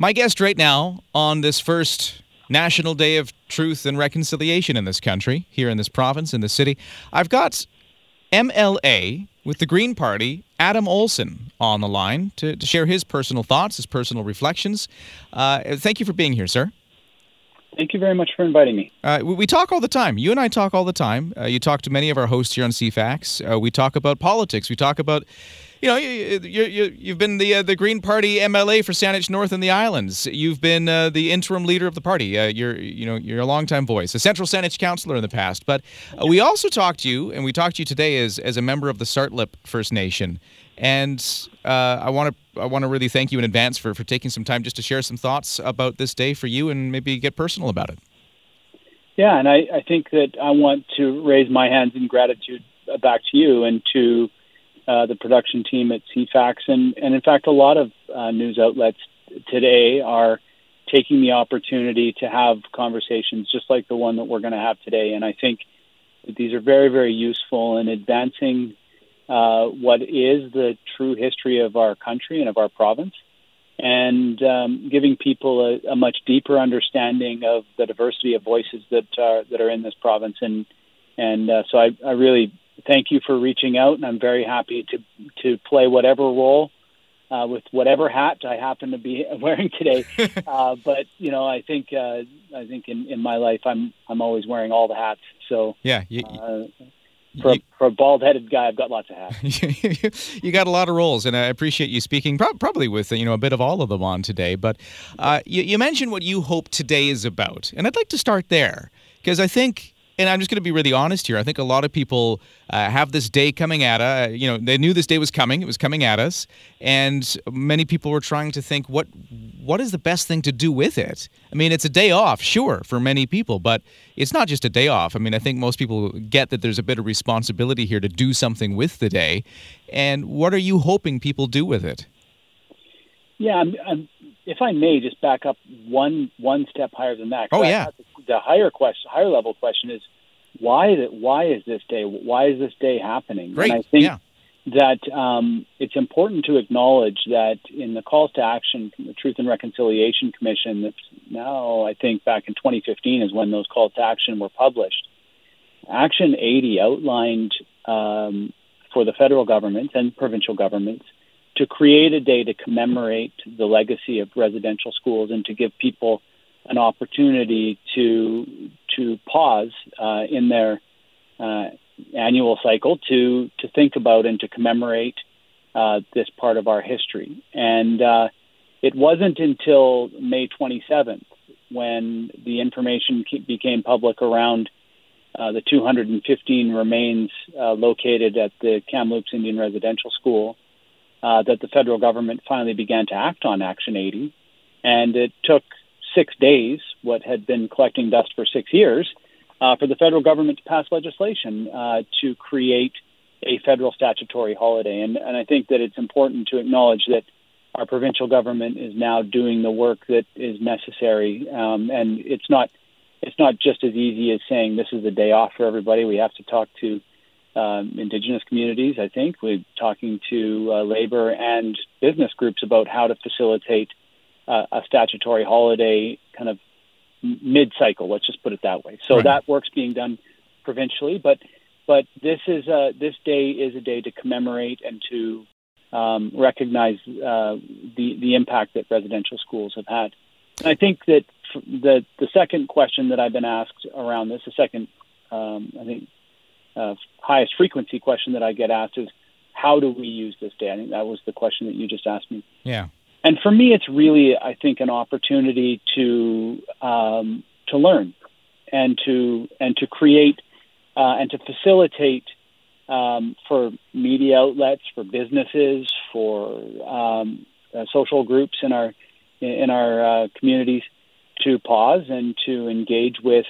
My guest right now on this first National Day of Truth and Reconciliation in this country, here in this province, in this city, I've got MLA with the Green Party, Adam Olsen, on the line to share his personal thoughts, his personal reflections. Thank you for being here, sir. Thank you very much for inviting me. We talk all the time. You and I talk all the time. You talk to many of our hosts here on CFAX. We talk about politics. We talk about, you know, you've been the Green Party MLA for Saanich North and the Islands. You've been the interim leader of the party. You're a longtime voice, a central Saanich councillor in the past. But we also talked to you, and we talked to you today as a member of the Tsartlip First Nation. And I want to really thank you in advance for taking some time just to share some thoughts about this day for you and maybe get personal about it. Yeah, and I think that I want to raise my hands in gratitude back to you and to the production team at CFAX. And in fact, a lot of news outlets today are taking the opportunity to have conversations just like the one that we're going to have today. And I think that these are very, very useful in advancing what is the true history of our country and of our province, and giving people a much deeper understanding of the diversity of voices that are in this province. And so I really thank you for reaching out, and I'm very happy to play whatever role with whatever hat I happen to be wearing today. But you know, I think in my life I'm always wearing all the hats. So yeah. For a bald-headed guy, I've got lots of hats. You got a lot of roles, and I appreciate you speaking probably with, you know, a bit of all of them on today. But you mentioned what you hope today is about, and I'd like to start there because I think, and I'm just going to be really honest here, I think a lot of people have this day coming at us. You know, they knew this day was coming; it was coming at us, and many people were trying to think what is the best thing to do with it. I mean, it's a day off, sure, for many people, but it's not just a day off. I mean, I think most people get that there's a bit of responsibility here to do something with the day. And what are you hoping people do with it? Yeah, if I may, just back up one step higher than that. Oh, yeah. The higher level question is why is this day? Why is this day happening? Great. And I think that it's important to acknowledge that in the calls to action from the Truth and Reconciliation Commission, that's now I think back in 2015 is when those calls to action were published. Action 80 outlined for the federal government and provincial governments to create a day to commemorate the legacy of residential schools and to give people an opportunity to pause in their annual cycle to think about and to commemorate this part of our history. And it wasn't until May 27th when the information became public around the 215 remains located at the Kamloops Indian Residential School that the federal government finally began to act on Action 80. And it took 6 days, what had been collecting dust for 6 years, for the federal government to pass legislation to create a federal statutory holiday. And I think that it's important to acknowledge that our provincial government is now doing the work that is necessary. And it's not just as easy as saying this is a day off for everybody. We have to talk to Indigenous communities, I think. We're talking to labor and business groups about how to facilitate a statutory holiday kind of mid-cycle, let's just put it that way. So right. That work's being done provincially, but this day is a day to commemorate and to recognize the impact that residential schools have had. And I think that the second question that I've been asked around this, the second highest frequency question that I get asked is, how do we use this day? I think that was the question that you just asked me. Yeah. And for me, it's really, I think, an opportunity to learn and to create and to facilitate for media outlets, for businesses, for social groups in our communities to pause and to engage with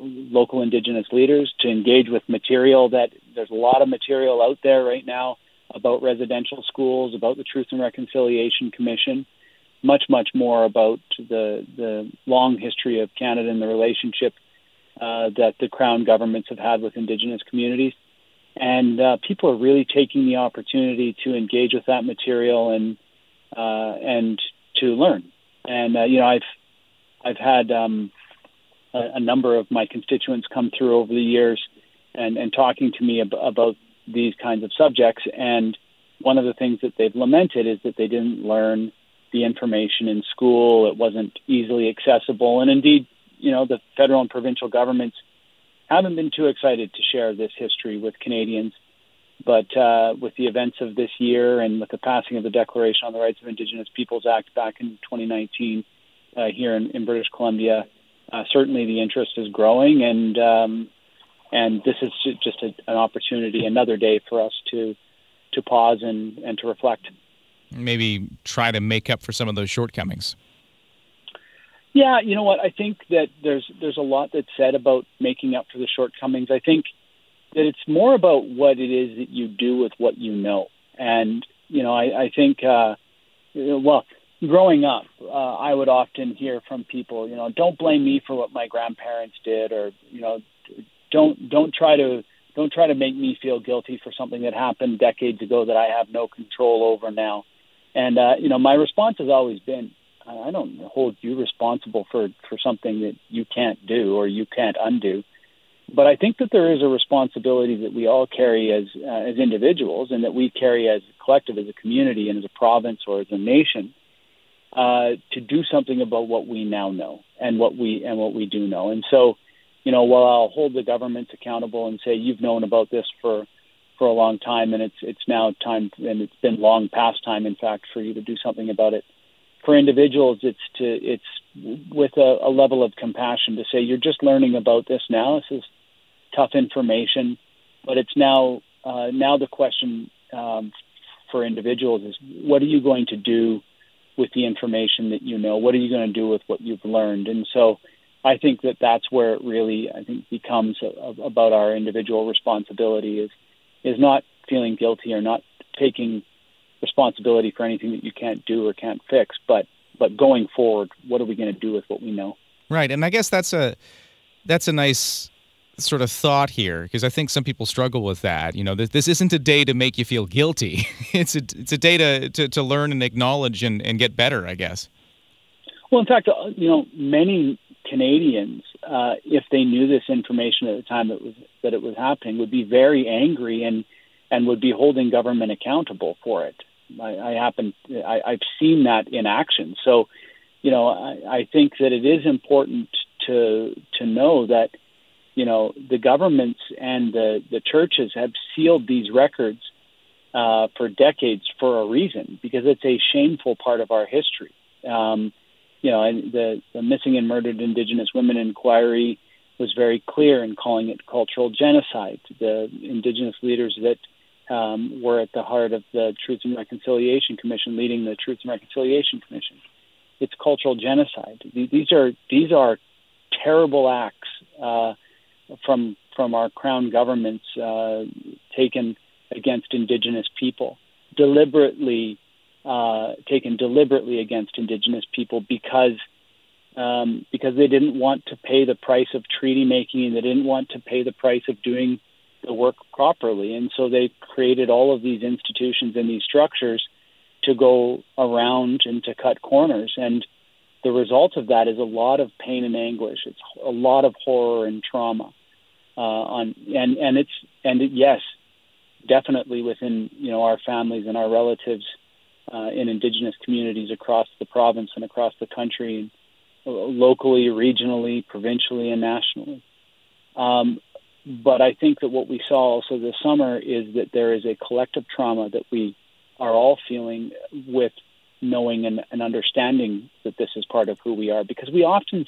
local Indigenous leaders, to engage with material that there's a lot of material out there right now about residential schools, about the Truth and Reconciliation Commission, much more about the long history of Canada and the relationship that the Crown governments have had with Indigenous communities. And people are really taking the opportunity to engage with that material and to learn. And I've had a number of my constituents come through over the years and talking to me about these kinds of subjects. And one of the things that they've lamented is that they didn't learn the information in school. It wasn't easily accessible. And indeed, the federal and provincial governments haven't been too excited to share this history with Canadians. But with the events of this year and with the passing of the Declaration on the Rights of Indigenous Peoples Act back in 2019 here in British Columbia, certainly the interest is growing. And this is just an opportunity, another day for us to pause and to reflect. Maybe try to make up for some of those shortcomings. Yeah, you know what? I think that there's a lot that's said about making up for the shortcomings. I think that it's more about what it is that you do with what you know. And, I think, growing up, I would often hear from people, don't blame me for what my grandparents did, or, don't try to make me feel guilty for something that happened decades ago that I have no control over now. And, my response has always been, I don't hold you responsible for something that you can't do or you can't undo. But I think that there is a responsibility that we all carry as individuals, and that we carry as a collective, as a community, and as a province or as a nation, to do something about what we now know and what we do know. And so, while I'll hold the governments accountable and say you've known about this for a long time, and it's now time, and it's been long past time, in fact, for you to do something about it. For individuals, it's with a level of compassion to say you're just learning about this now. This is tough information, but it's now the question for individuals is, what are you going to do with the information that you know? What are you going to do with what you've learned? And so I think that that's where it really, I think, becomes about our individual responsibility is not feeling guilty or not taking responsibility for anything that you can't do or can't fix, but going forward, what are we going to do with what we know? Right, and I guess that's a nice sort of thought here, because I think some people struggle with that. This isn't a day to make you feel guilty. It's a day to learn and acknowledge and get better, I guess. Well, in fact, many Canadians, if they knew this information at the time that it was happening, would be very angry and would be holding government accountable for it. I've seen that in action. So, I think that it is important to know that, the governments and the churches have sealed these records for decades for a reason, because it's a shameful part of our history. And the Missing and Murdered Indigenous Women Inquiry was very clear in calling it cultural genocide. The Indigenous leaders that were at the heart of the Truth and Reconciliation Commission, leading the Truth and Reconciliation Commission, it's cultural genocide. These are terrible acts from our Crown governments taken against Indigenous people, deliberately against Indigenous people because they didn't want to pay the price of treaty making, and they didn't want to pay the price of doing the work properly. And so they created all of these institutions and these structures to go around and to cut corners. And the result of that is a lot of pain and anguish. It's a lot of horror and trauma. Yes, definitely within, our families and our relatives in Indigenous communities across the province and across the country, and locally, regionally, provincially, and nationally. But I think that what we saw also this summer is that there is a collective trauma that we are all feeling with knowing and understanding that this is part of who we are. Because we often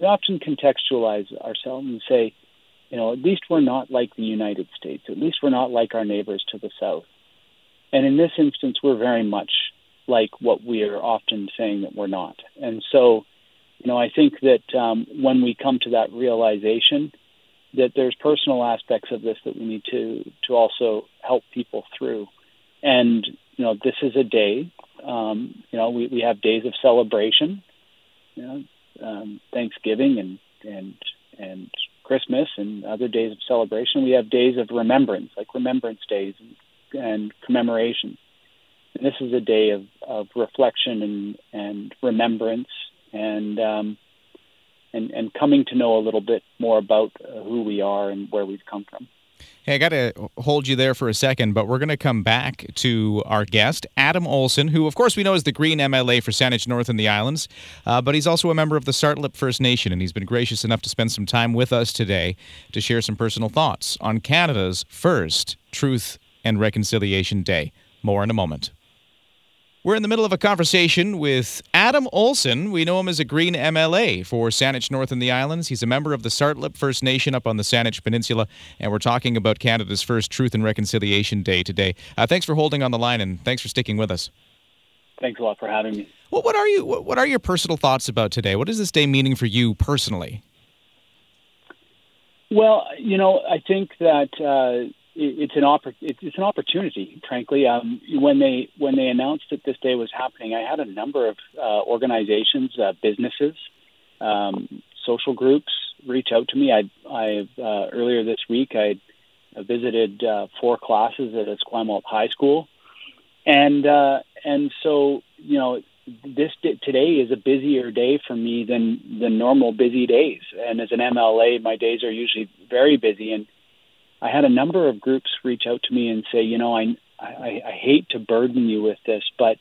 contextualize ourselves and say, at least we're not like the United States. At least we're not like our neighbors to the south. And in this instance, we're very much like what we are often saying that we're not. And so, I think that when we come to that realization that there's personal aspects of this that we need to also help people through. And, this is a day, we have days of celebration, Thanksgiving and Christmas and other days of celebration. We have days of remembrance, like Remembrance Days and commemoration. And this is a day of reflection and remembrance and coming to know a little bit more about who we are and where we've come from. Hey, I got to hold you there for a second, but we're going to come back to our guest, Adam Olsen, who, of course, we know is the Green MLA for Saanich North and the Islands, but he's also a member of the Tsartlip First Nation, and he's been gracious enough to spend some time with us today to share some personal thoughts on Canada's first Truth and Reconciliation Day. More in a moment. We're in the middle of a conversation with Adam Olsen. We know him as a Green MLA for Saanich North and the Islands. He's a member of the Tsartlip First Nation up on the Saanich Peninsula, and we're talking about Canada's first Truth and Reconciliation Day today. Thanks for holding on the line, and thanks for sticking with us. Thanks a lot for having me. Well, what are your personal thoughts about today? What is this day meaning for you personally? Well, you know, I think that it's an opportunity, frankly. When they announced that this day was happening, I had a number of organizations, businesses, social groups reach out to me. I earlier this week I visited 4 classes at Esquimalt High School, and so, you know, today is a busier day for me than normal busy days. And as an MLA, my days are usually very busy, and I had a number of groups reach out to me and say, you know, I hate to burden you with this, but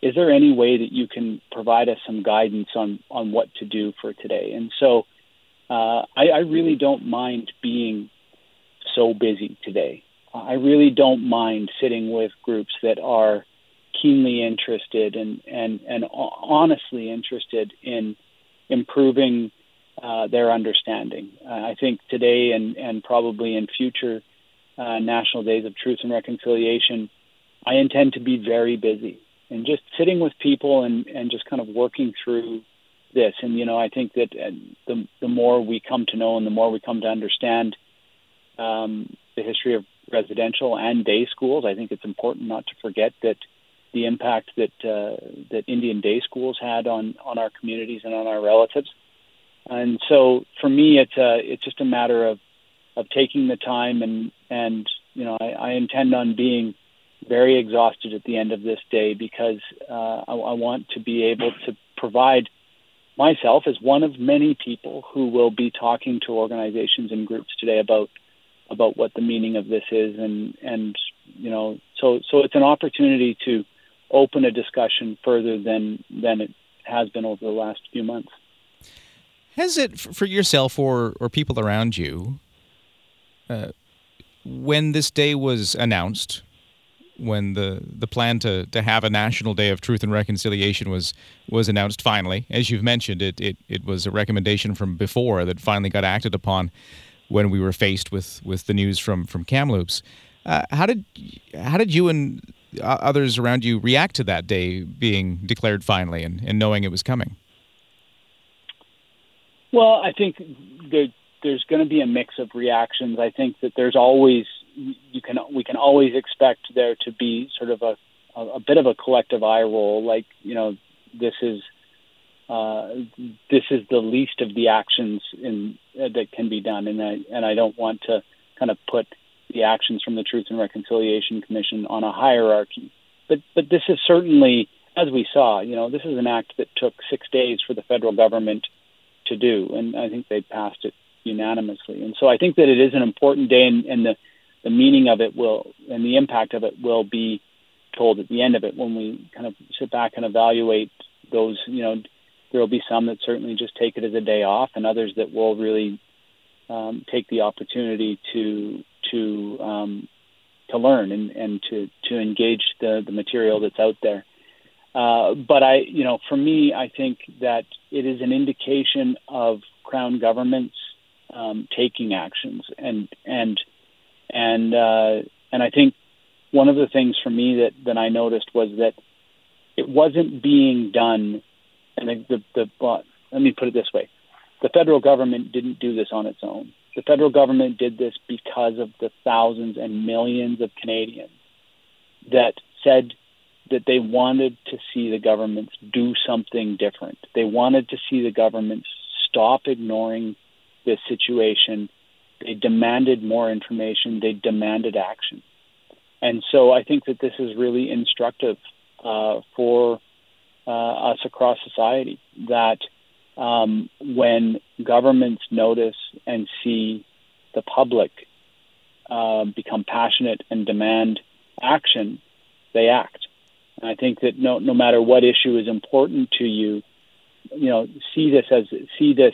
is there any way that you can provide us some guidance on what to do for today? And so I really don't mind being so busy today. I really don't mind sitting with groups that are keenly interested and honestly interested in improving their understanding. I think today and probably in future National Days of Truth and Reconciliation, I intend to be very busy and just sitting with people and just kind of working through this. And, you know, I think that the more we come to know and the more we come to understand the history of residential and day schools, I think it's important not to forget that the impact that that Indian day schools had on our communities and on our relatives. And so, for me, it's just a matter of taking the time, and you know, I intend on being very exhausted at the end of this day, because I want to be able to provide myself as one of many people who will be talking to organizations and groups today about what the meaning of this is, and you know, so it's an opportunity to open a discussion further than it has been over the last few months. Has it, for yourself or people around you, when this day was announced, when the plan to have a National Day of Truth and Reconciliation was announced finally, as you've mentioned, it was a recommendation from before that finally got acted upon when we were faced with the news from Kamloops. How did you and others around you react to that day being declared finally and knowing it was coming? Well, I think there's going to be a mix of reactions. I think that there's always we can always expect there to be sort of a bit of a collective eye roll, like, you know, this is the least of the actions that can be done, and I don't want to kind of put the actions from the Truth and Reconciliation Commission on a hierarchy. But this is certainly, as we saw, you know, this is an act that took 6 days for the federal government to do, and I think they passed it unanimously. And so I think that it is an important day, and the meaning of it will, and the impact of it will be told at the end of it when we kind of sit back and evaluate those. You know, there will be some that certainly just take it as a day off, and others that will really take the opportunity to learn and to engage the material that's out there. But I, you know, for me, I think that it is an indication of Crown governments taking actions, and I think one of the things for me that I noticed was that it wasn't being done. And let me put it this way: the federal government didn't do this on its own. The federal government did this because of the thousands and millions of Canadians that said that they wanted to see the governments do something different. They wanted to see the governments stop ignoring this situation. They demanded more information. They demanded action. And so I think that this is really instructive for us across society, that when governments notice and see the public become passionate and demand action, they act. And I think that no matter what issue is important to you, you know, see this as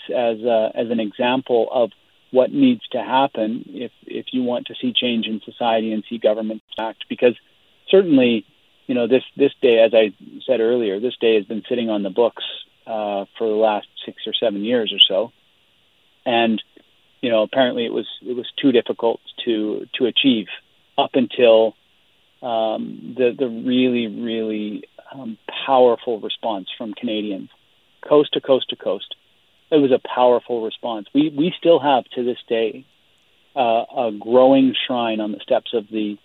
an example of what needs to happen if you want to see change in society and see governments act. Because certainly, you know, this day, as I said earlier, this day has been sitting on the books for the last 6 or 7 years or so, and you know, apparently it was too difficult to achieve up until the really powerful response from Canadians, coast to coast to coast. It was a powerful response. We still have to this day a growing shrine on the steps of the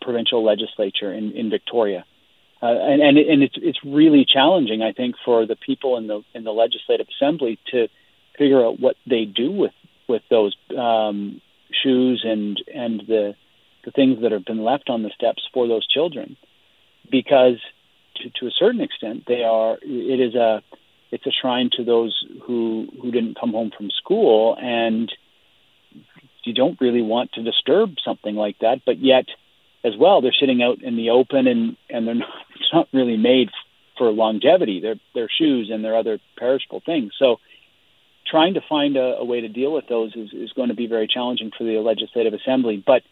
provincial legislature in Victoria. And it's really challenging, I think, for the people in the Legislative Assembly to figure out what they do with those shoes and the things that have been left on the steps for those children, because to a certain extent it's a shrine to those who didn't come home from school, and you don't really want to disturb something like that, but yet as well they're sitting out in the open and they're not. It's not really made for longevity, their shoes and their other perishable things. So trying to find a way to deal with those is going to be very challenging for the Legislative Assembly. But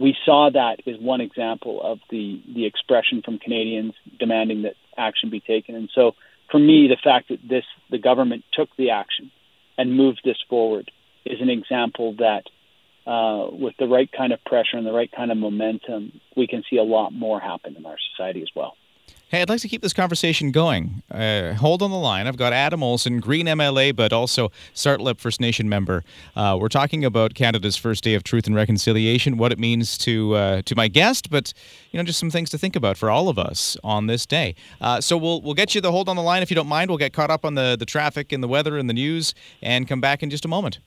we saw that is one example of the expression from Canadians demanding that action be taken. And so for me, the fact that the government took the action and moved this forward is an example that with the right kind of pressure and the right kind of momentum, we can see a lot more happen in our society as well. Hey, I'd like to keep this conversation going. Hold on the line. I've got Adam Olsen, Green MLA, but also Tsartlip First Nation member. We're talking about Canada's first day of Truth and Reconciliation, what it means to my guest, but you know, just some things to think about for all of us on this day. So we'll get you the hold on the line if you don't mind. We'll get caught up on the traffic and the weather and the news and come back in just a moment.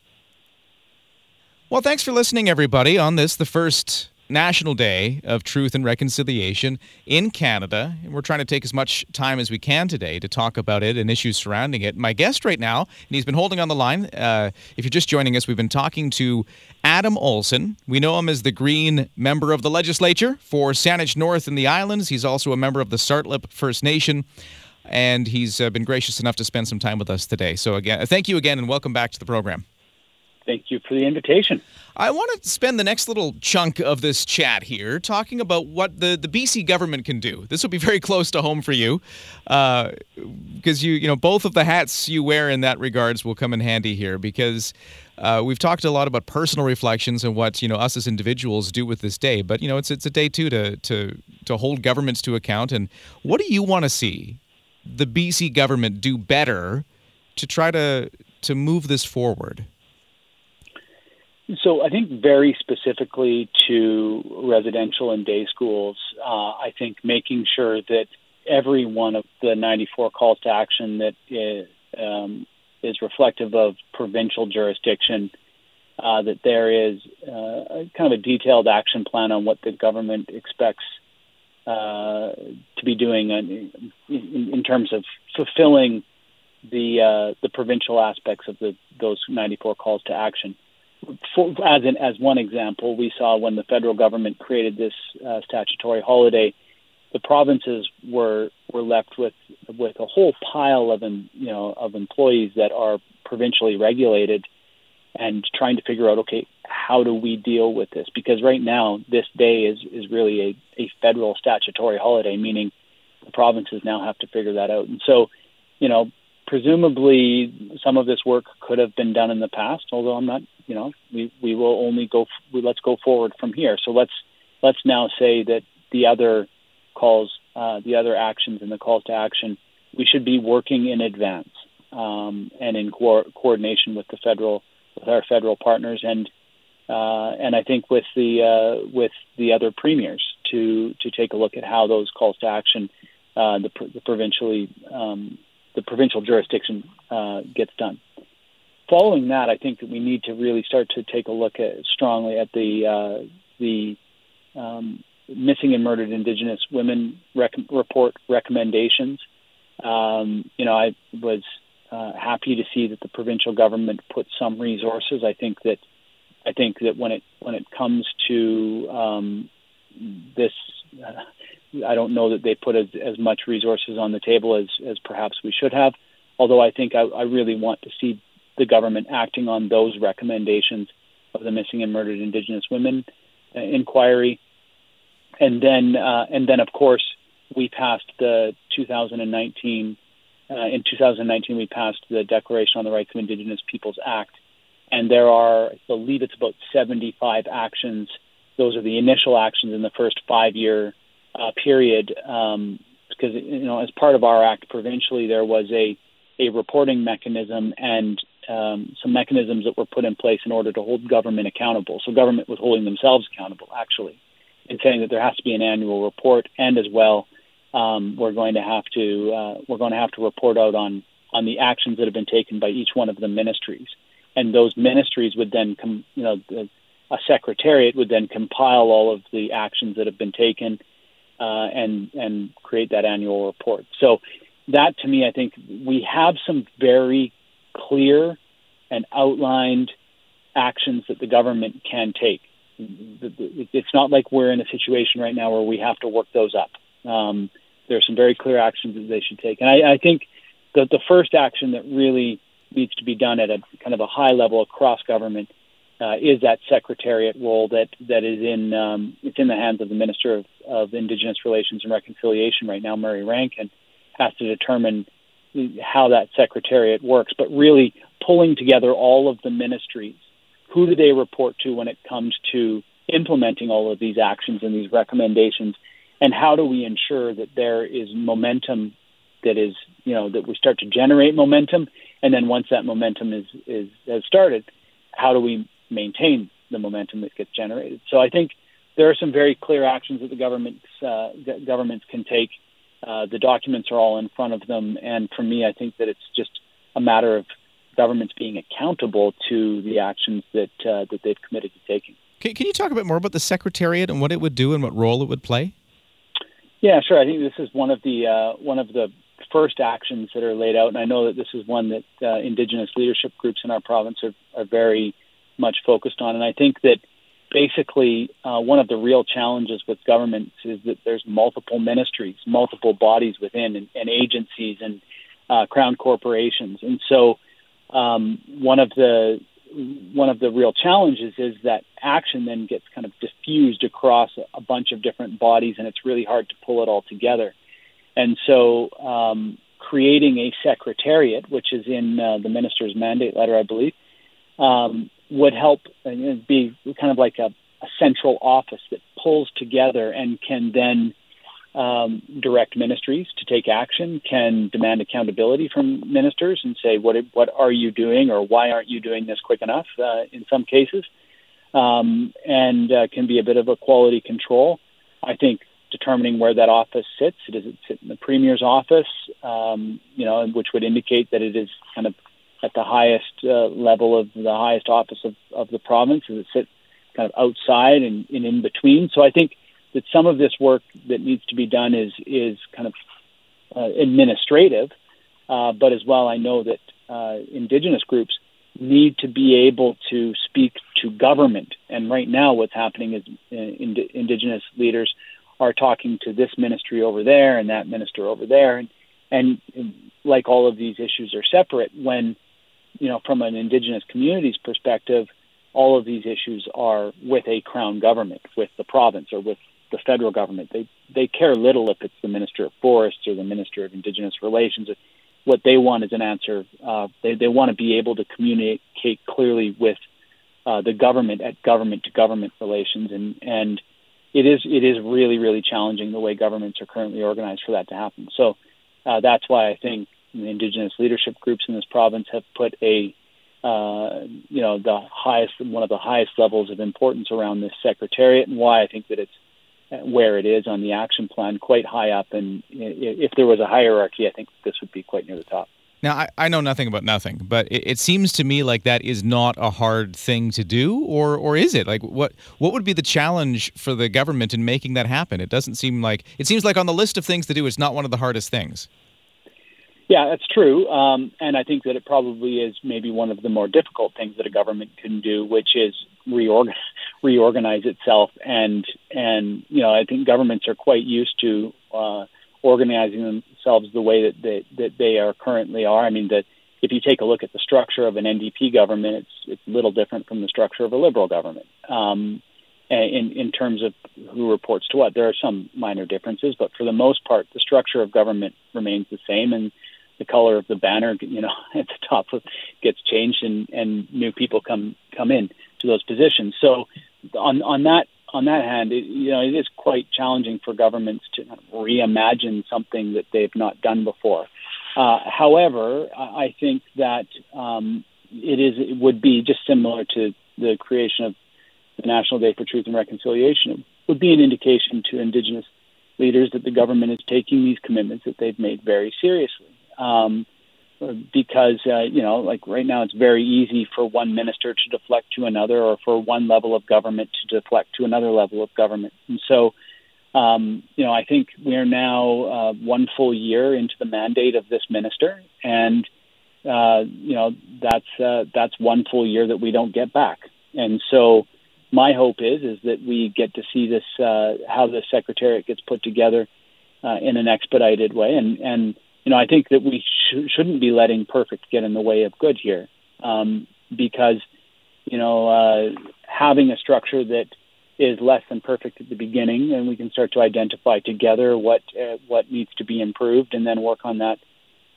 Well, thanks for listening, everybody, on this, the first National Day of Truth and Reconciliation in Canada, and we're trying to take as much time as we can today to talk about it and issues surrounding it. My guest right now, and he's been holding on the line, if you're just joining us, we've been talking to Adam Olsen. We know him as the Green member of the legislature for Saanich North and the Islands. He's also a member of the Tsartlip First Nation, and he's been gracious enough to spend some time with us today. So again, thank you again, and welcome back to the program. Thank you for the invitation. I want to spend the next little chunk of this chat here talking about what the BC government can do. This will be very close to home for you, because you know, both of the hats you wear in that regards will come in handy here, because we've talked a lot about personal reflections and what, you know, us as individuals do with this day. But you know, it's a day too to hold governments to account. And what do you want to see the BC government do better to try to move this forward? So I think very specifically to residential and day schools, I think making sure that every one of the 94 calls to action that is reflective of provincial jurisdiction, that there is kind of a detailed action plan on what the government expects to be doing in terms of fulfilling the provincial aspects of those 94 calls to action. As one example, we saw when the federal government created this statutory holiday, the provinces were left with a whole pile of employees that are provincially regulated, and trying to figure out, okay, how do we deal with this? Because right now, this day is really a federal statutory holiday, meaning the provinces now have to figure that out. And so, you know, presumably some of this work could have been done in the past, although I'm not. You know, we will only let's go forward from here. So let's now say that the other actions and the calls to action, we should be working in advance and in coordination with our federal partners, and I think with the other premiers to take a look at how those calls to action, the provincial jurisdiction gets done. Following that, I think that we need to really start to take a look at strongly at the Missing and Murdered Indigenous Women Report recommendations. I was happy to see that the provincial government put some resources. I think that when it comes to this, I don't know that they put as much resources on the table as perhaps we should have. Although I think I really want to see the government acting on those recommendations of the Missing and Murdered Indigenous Women Inquiry. And then, of course, we passed the 2019. In 2019, we passed the Declaration on the Rights of Indigenous Peoples Act, and there are, I believe, it's about 75 actions. Those are the initial actions in the first 5-year period, because as part of our act provincially, there was a reporting mechanism and some mechanisms that were put in place in order to hold government accountable. So government was holding themselves accountable, actually, and saying that there has to be an annual report, and as well, we're going to have to report out on the actions that have been taken by each one of the ministries, and those ministries would then a secretariat would then compile all of the actions that have been taken, and create that annual report. So that, to me, I think we have some very clear and outlined actions that the government can take. It's not like we're in a situation right now where we have to work those up. There are some very clear actions that they should take. And I think that the first action that really needs to be done at a kind of a high level across government is that secretariat role that is in it's in the hands of the Minister of Indigenous Relations and Reconciliation right now, Murray Rankin, has to determine how that secretariat works. But really pulling together all of the ministries, who do they report to when it comes to implementing all of these actions and these recommendations? And how do we ensure that there is momentum that is, that we start to generate momentum? And then once that momentum has started, how do we maintain the momentum that gets generated? So I think there are some very clear actions that the governments can take. The documents are all in front of them. And for me, I think that it's just a matter of governments being accountable to the actions that they've committed to taking. Can you talk a bit more about the Secretariat and what it would do and what role it would play? Yeah, sure. I think this is one of the first actions that are laid out, and I know that this is one that Indigenous leadership groups in our province are very much focused on. And I think that basically one of the real challenges with governments is that there's multiple ministries, multiple bodies within, and agencies and crown corporations. And so one of the real challenges is that action then gets kind of diffused across a bunch of different bodies, and it's really hard to pull it all together. And so creating a secretariat, which is in the minister's mandate letter, I believe, would help be kind of like a central office that pulls together and can then direct ministries to take action, can demand accountability from ministers and say, what are you doing, or why aren't you doing this quick enough in some cases, and can be a bit of a quality control. I think determining where that office sits, does it sit in the Premier's office, which would indicate that it is kind of at the highest level of the highest office of the province, does it sit kind of outside and in between? So I think that some of this work that needs to be done is kind of administrative, but as well, I know that Indigenous groups need to be able to speak to government. And right now what's happening is Indigenous leaders are talking to this ministry over there and that minister over there. And like all of these issues are separate, when, from an Indigenous community's perspective, all of these issues are with a crown government, with the province or with the federal government. They care little if it's the Minister of Forests or the Minister of Indigenous Relations. What they want is an answer. They want to be able to communicate clearly with the government at government-to-government relations. And it is really, really challenging the way governments are currently organized for that to happen. So that's why I think the Indigenous leadership groups in this province have put one of the highest levels of importance around this secretariat, and why I think that it's where it is on the action plan, quite high up. And if there was a hierarchy, I think this would be quite near the top. Now, I know nothing about nothing, but it seems to me like that is not a hard thing to do, or is it? Like, what would be the challenge for the government in making that happen? It doesn't seem like, it seems like on the list of things to do, it's not one of the hardest things. Yeah, that's true. And I think that it probably is maybe one of the more difficult things that a government can do, which is reorganize itself. And you know, I think governments are quite used to organizing themselves the way that they currently are. I mean, that if you take a look at the structure of an NDP government, it's a little different from the structure of a Liberal government in terms of who reports to what. There are some minor differences, but for the most part, the structure of government remains the same, and the color of the banner, you know, at the top gets changed, and new people come in to those positions. So on that hand, it is quite challenging for governments to reimagine something that they've not done before. However, I think that it would be just similar to the creation of the National Day for Truth and Reconciliation. It would be an indication to Indigenous leaders that the government is taking these commitments that they've made very seriously. Because right now, it's very easy for one minister to deflect to another, or for one level of government to deflect to another level of government. And so, I think we are now one full year into the mandate of this minister, and that's one full year that we don't get back. And so, my hope is that we get to see this how the Secretariat gets put together in an expedited way, and. You know, I think that we shouldn't be letting perfect get in the way of good here, because, having a structure that is less than perfect at the beginning, and we can start to identify together what needs to be improved, and then work on that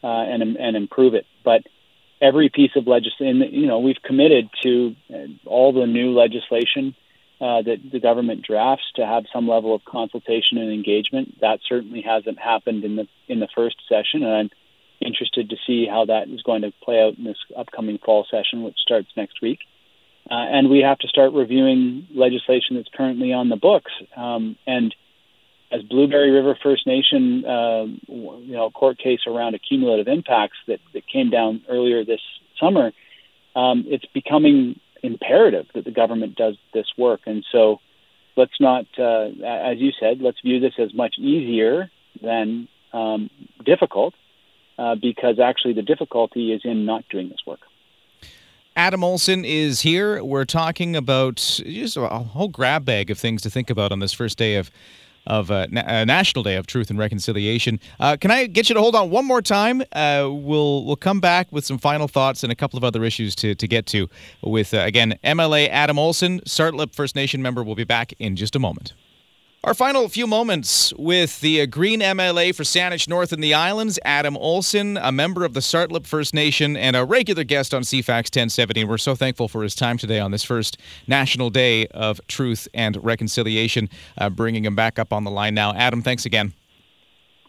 and improve it. But every piece of legislation, we've committed to all the new legislation that the government drafts to have some level of consultation and engagement. That certainly hasn't happened in the first session, and I'm interested to see how that is going to play out in this upcoming fall session, which starts next week. And we have to start reviewing legislation that's currently on the books. And as Blueberry River First Nation, court case around accumulative impacts that came down earlier this summer, it's becoming imperative that the government does this work. And so let's not, as you said, let's view this as much easier than difficult, because actually the difficulty is in not doing this work. Adam Olsen is here. We're talking about just a whole grab bag of things to think about on this first day of National Day of Truth and Reconciliation. Can I get you to hold on one more time? We'll come back with some final thoughts and a couple of other issues to get to with, again, MLA Adam Olsen, Tsartlip First Nation member. We'll be back in just a moment. Our final few moments with the Green MLA for Saanich North and the Islands, Adam Olsen, a member of the Tsartlip First Nation and a regular guest on CFAX 1070. We're so thankful for his time today on this first National Day of Truth and Reconciliation, bringing him back up on the line now. Adam, thanks again.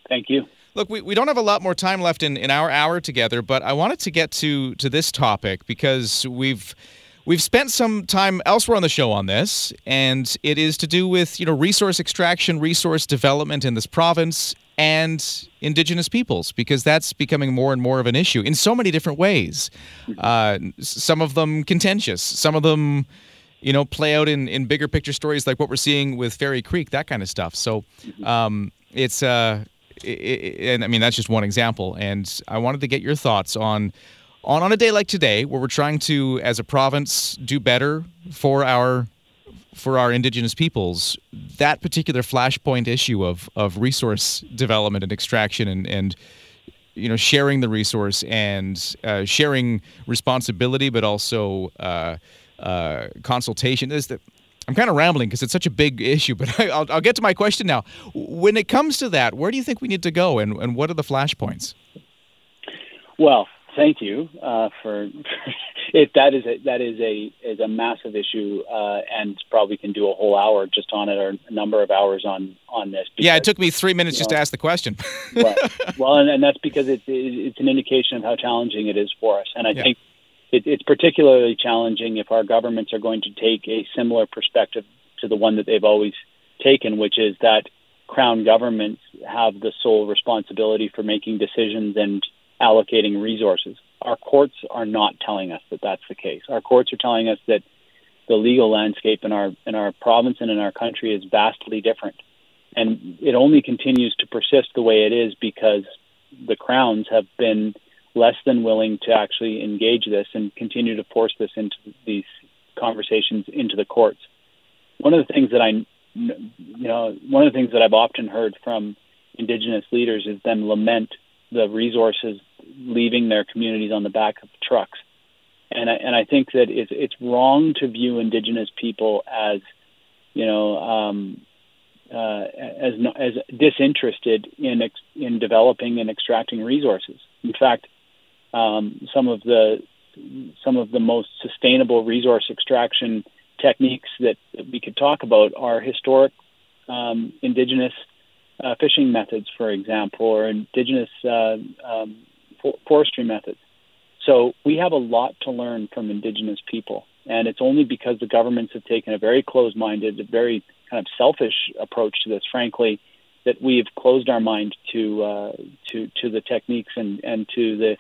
Thank you. Look, we don't have a lot more time left in our hour together, but I wanted to get to this topic because We've spent some time elsewhere on the show on this, and it is to do with, resource extraction, resource development in this province, and Indigenous peoples, because that's becoming more and more of an issue in so many different ways. Some of them contentious, some of them, play out in bigger picture stories like what we're seeing with Fairy Creek, that kind of stuff. So that's just one example, and I wanted to get your thoughts on a day like today, where we're trying to, as a province, do better for our Indigenous peoples, that particular flashpoint issue of resource development and extraction and sharing the resource and sharing responsibility, but also consultation. I'm kind of rambling because it's such a big issue, but I'll get to my question now. When it comes to that, where do you think we need to go, and what are the flashpoints? Well, thank you for it. That is a massive issue, and probably can do a whole hour just on it, or a number of hours on this. Because, it took me 3 minutes just to ask the question. Well, and that's because it's an indication of how challenging it is for us. And I think it's particularly challenging if our governments are going to take a similar perspective to the one that they've always taken, which is that Crown governments have the sole responsibility for making decisions and allocating resources. Our courts are not telling us that that's the case. Our courts are telling us that the legal landscape in our province and in our country is vastly different. And it only continues to persist the way it is because the Crowns have been less than willing to actually engage this and continue to force this into these conversations into the courts. One of the things that I've often heard from Indigenous leaders is them lament the resources leaving their communities on the back of trucks. And I think that it's wrong to view Indigenous people as disinterested in developing and extracting resources. In fact, some of the most sustainable resource extraction techniques that we could talk about are historic Indigenous fishing methods, for example, or Indigenous forestry methods. So we have a lot to learn from Indigenous people, and it's only because the governments have taken a very closed-minded, very kind of selfish approach to this, frankly, that we've closed our mind to the techniques and to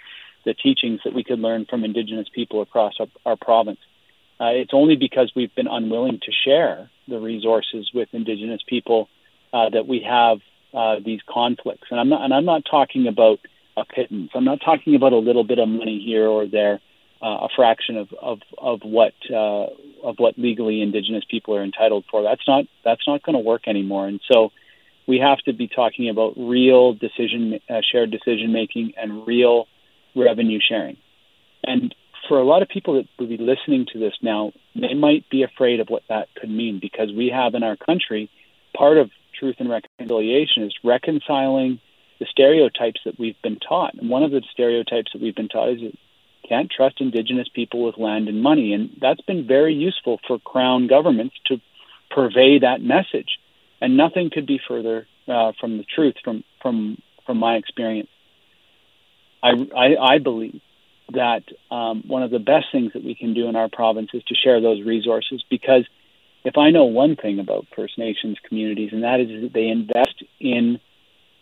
the teachings that we could learn from Indigenous people across our province. It's only because we've been unwilling to share the resources with Indigenous people that we have these conflicts. And I'm not talking about a pittance. I'm not talking about a little bit of money here or there, a fraction of what legally Indigenous people are entitled for. That's not going to work anymore. And so we have to be talking about real shared decision making and real revenue sharing. And for a lot of people that will be listening to this now, they might be afraid of what that could mean, because we have in our country, part of Truth and Reconciliation is reconciling the stereotypes that we've been taught. And one of the stereotypes that we've been taught is you can't trust Indigenous people with land and money. And that's been very useful for Crown governments to purvey that message. And nothing could be further from the truth from my experience. I believe that one of the best things that we can do in our province is to share those resources, because if I know one thing about First Nations communities, and that is that they invest in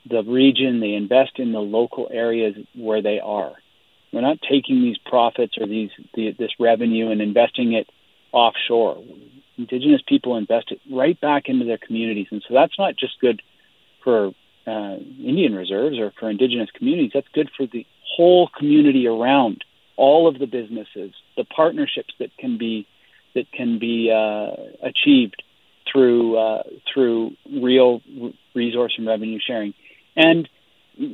the region, they invest in the local areas where they are. We're not taking these profits or this revenue and investing it offshore. Indigenous people invest it right back into their communities. And so that's not just good for Indian reserves or for Indigenous communities. That's good for the whole community around, all of the businesses, the partnerships that can be achieved through real resource and revenue sharing. And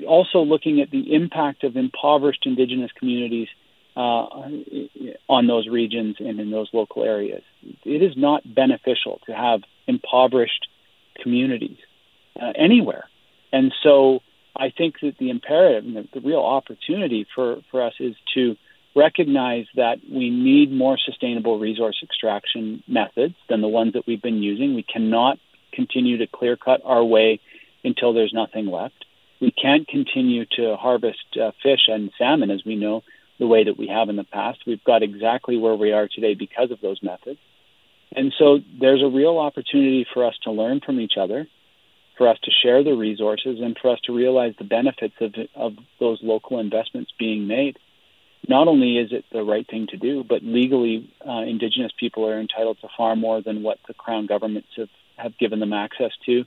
also looking at the impact of impoverished Indigenous communities on those regions and in those local areas. It is not beneficial to have impoverished communities anywhere. And so I think that the imperative and the real opportunity for us is to recognize that we need more sustainable resource extraction methods than the ones that we've been using. We cannot continue to clear-cut our way until there's nothing left. We can't continue to harvest fish and salmon, as we know, the way that we have in the past. We've got exactly where we are today because of those methods. And so there's a real opportunity for us to learn from each other, for us to share the resources, and for us to realize the benefits of those local investments being made. Not only is it the right thing to do, but legally Indigenous people are entitled to far more than what the Crown governments have given them access to.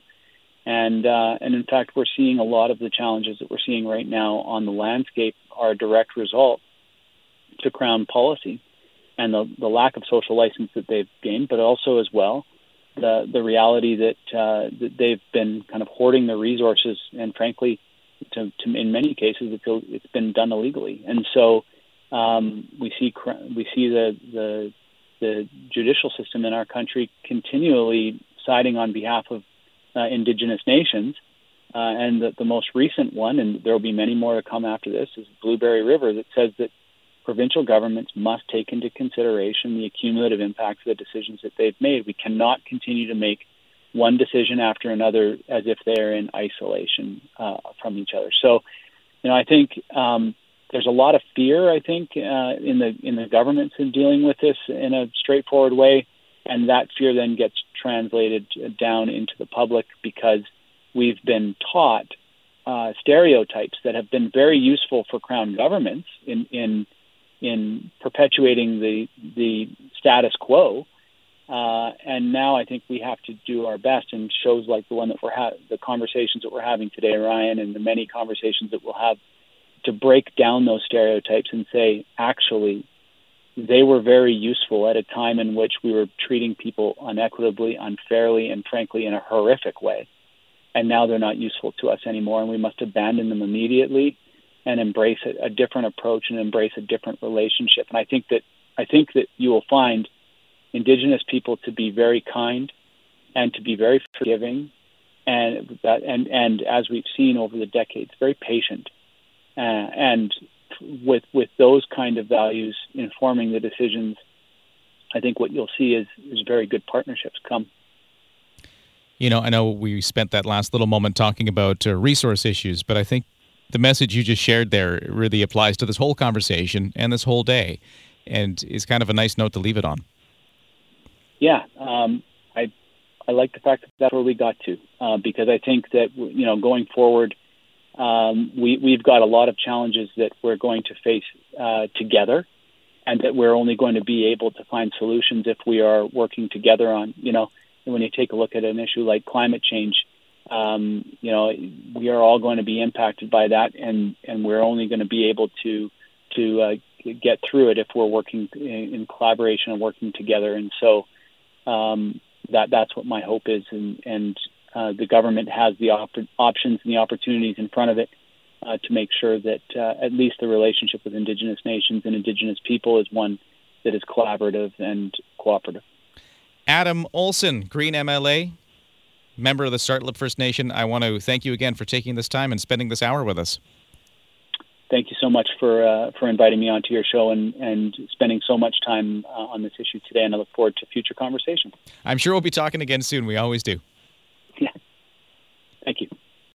And in fact, we're seeing a lot of the challenges that we're seeing right now on the landscape are a direct result to Crown policy and the lack of social license that they've gained, but also as well the reality that they've been kind of hoarding their resources, and frankly, in many cases, it's been done illegally. And so we see the judicial system in our country continually siding on behalf of Indigenous nations. And the most recent one, and there will be many more to come after this, is Blueberry River, that says that provincial governments must take into consideration the accumulative impact of the decisions that they've made. We cannot continue to make one decision after another as if they're in isolation from each other. So, I think there's a lot of fear, I think, in the governments in dealing with this in a straightforward way. And that fear then gets translated down into the public, because we've been taught stereotypes that have been very useful for Crown governments in perpetuating the status quo. And now I think we have to do our best, and shows like the one that the conversations that we're having today, Ryan, and the many conversations that we'll have, to break down those stereotypes and say, actually, they were very useful at a time in which we were treating people inequitably, unfairly, and frankly, in a horrific way. And now they're not useful to us anymore, and we must abandon them immediately and embrace a different approach and embrace a different relationship. And I think that you will find Indigenous people to be very kind and to be very forgiving, and as we've seen over the decades, very patient, and with those kind of values informing the decisions, I think what you'll see is very good partnerships come. You know, I know we spent that last little moment talking about resource issues, but I think the message you just shared there really applies to this whole conversation and this whole day, and is kind of a nice note to leave it on. Yeah, I like the fact that that's where we got to, because I think that, you know, going forward, we've got a lot of challenges that we're going to face together, and that we're only going to be able to find solutions if we are working together on, you know, when you take a look at an issue like climate change, you know, we are all going to be impacted by that, and we're only going to be able to get through it if we're working in collaboration and working together. And so, that's what my hope is, and the government has the options and the opportunities in front of it to make sure that at least the relationship with Indigenous nations and Indigenous people is one that is collaborative and cooperative. Adam Olsen, Green MLA, member of the Tsartlip First Nation, I want to thank you again for taking this time and spending this hour with us. Thank you so much for inviting me onto your show and spending so much time on this issue today, and I look forward to future conversations. I'm sure we'll be talking again soon. We always do.